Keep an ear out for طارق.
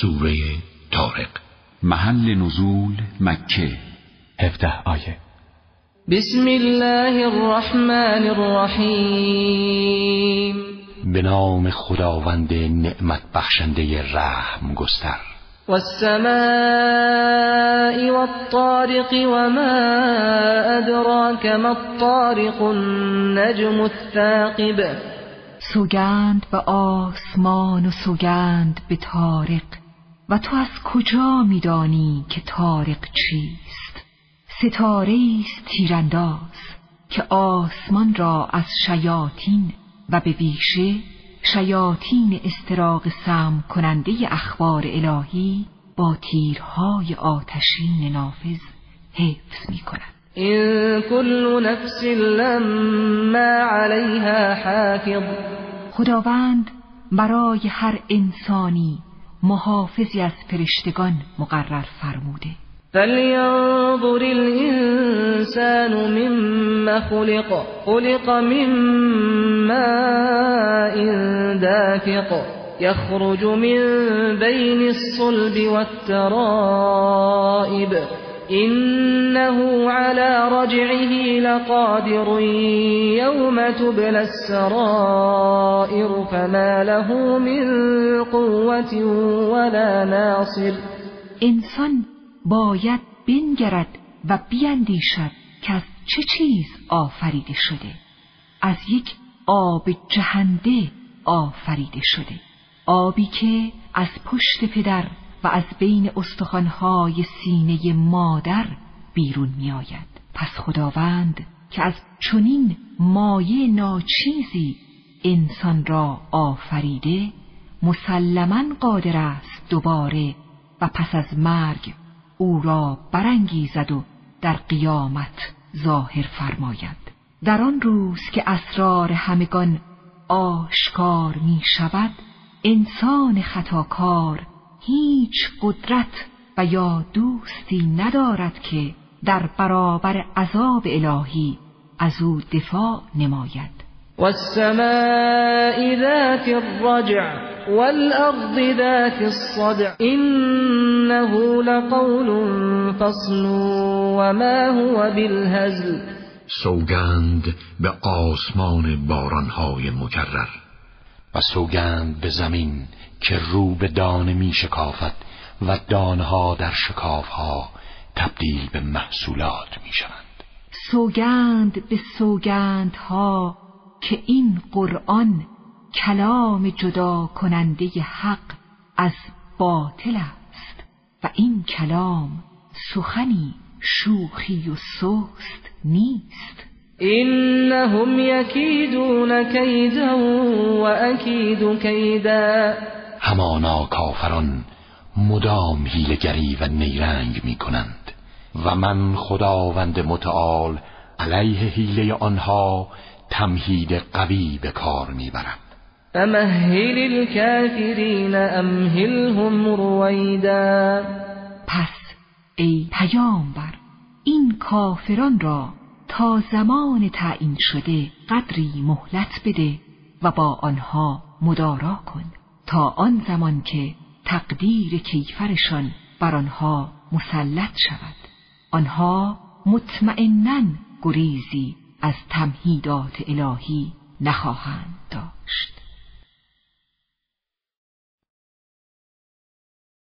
سوره طارق. محل نزول مکه، 17 آیه. بسم الله الرحمن الرحیم. به نام خداوند نعمت بخشنده رحم گستر. و السماء و الطارق و ما ادراک ما الطارق النجم الثاقب. سوگند به آسمان و سوگند به طارق، و تو از کجا میدانی که طارق چیست؟ ستاره‌ای است تیرانداز که آسمان را از شیاطین و به ویژه شیاطین استراق سم کننده اخبار الهی با تیرهای آتشین نافذ حفظ می کند. این کل نفس لما علیها حافظ. خداوند برای هر انسانی محافظی از فرشتگان مقرر فرموده. فلینظر الانسان مما خلق. خلق مما دافق. یخرج من بین الصلب والترائب. إنه على رجعه لقادر. يوم تبلى السرائر. فما له من قوة ولا ناصر. انسان باید بنگرد و بیندیشد که از چه چیز آفریده شده. از یک آب جهنده آفریده شده، آبی که از پشت پدر و از بین استخوان‌های سینه مادر بیرون می‌آید. پس خداوند که از چنین مایه ناچیزی انسان را آفریده، مسلماً قادر است دوباره و پس از مرگ او را برانگیزد و در قیامت ظاهر فرماید. در آن روز که اسرار همگان آشکار می‌شود، انسان خطاکار هیچ قدرت و یا دوستی ندارد که در برابر عذاب الهی از او دفاع نماید. و السماء ذات الرجع والارض ذات الصدع. انه لقول فصل وما هو بالهزل. سوگند به آسمان بارانهای مکرر و سوگند به زمین که رو به دانه می شکافت و دانه‌ها در شکافها تبدیل به محصولات می شوند. سوگند به سوگندها که این قرآن کلام جدا کننده حق از باطل است و این کلام سخنی شوخی و سست نیست. انهم یکیدون کیدا و اکید کیدا. همانا کافران مدام حیله‌گری و نیرنگ می کنند و من خداوند متعال علیه حیله آنها تمهید قوی به کار می برم. فمهل الکافرین امهلهم رویدا. پس ای پیامبر این کافران را تا زمان تعیین شده قدری مهلت بده و با آنها مدارا کن تا آن زمان که تقدیر کیفرشان بر آنها مسلط شود. آنها مطمئناً گریزی از تمهیدات الهی نخواهند داشت.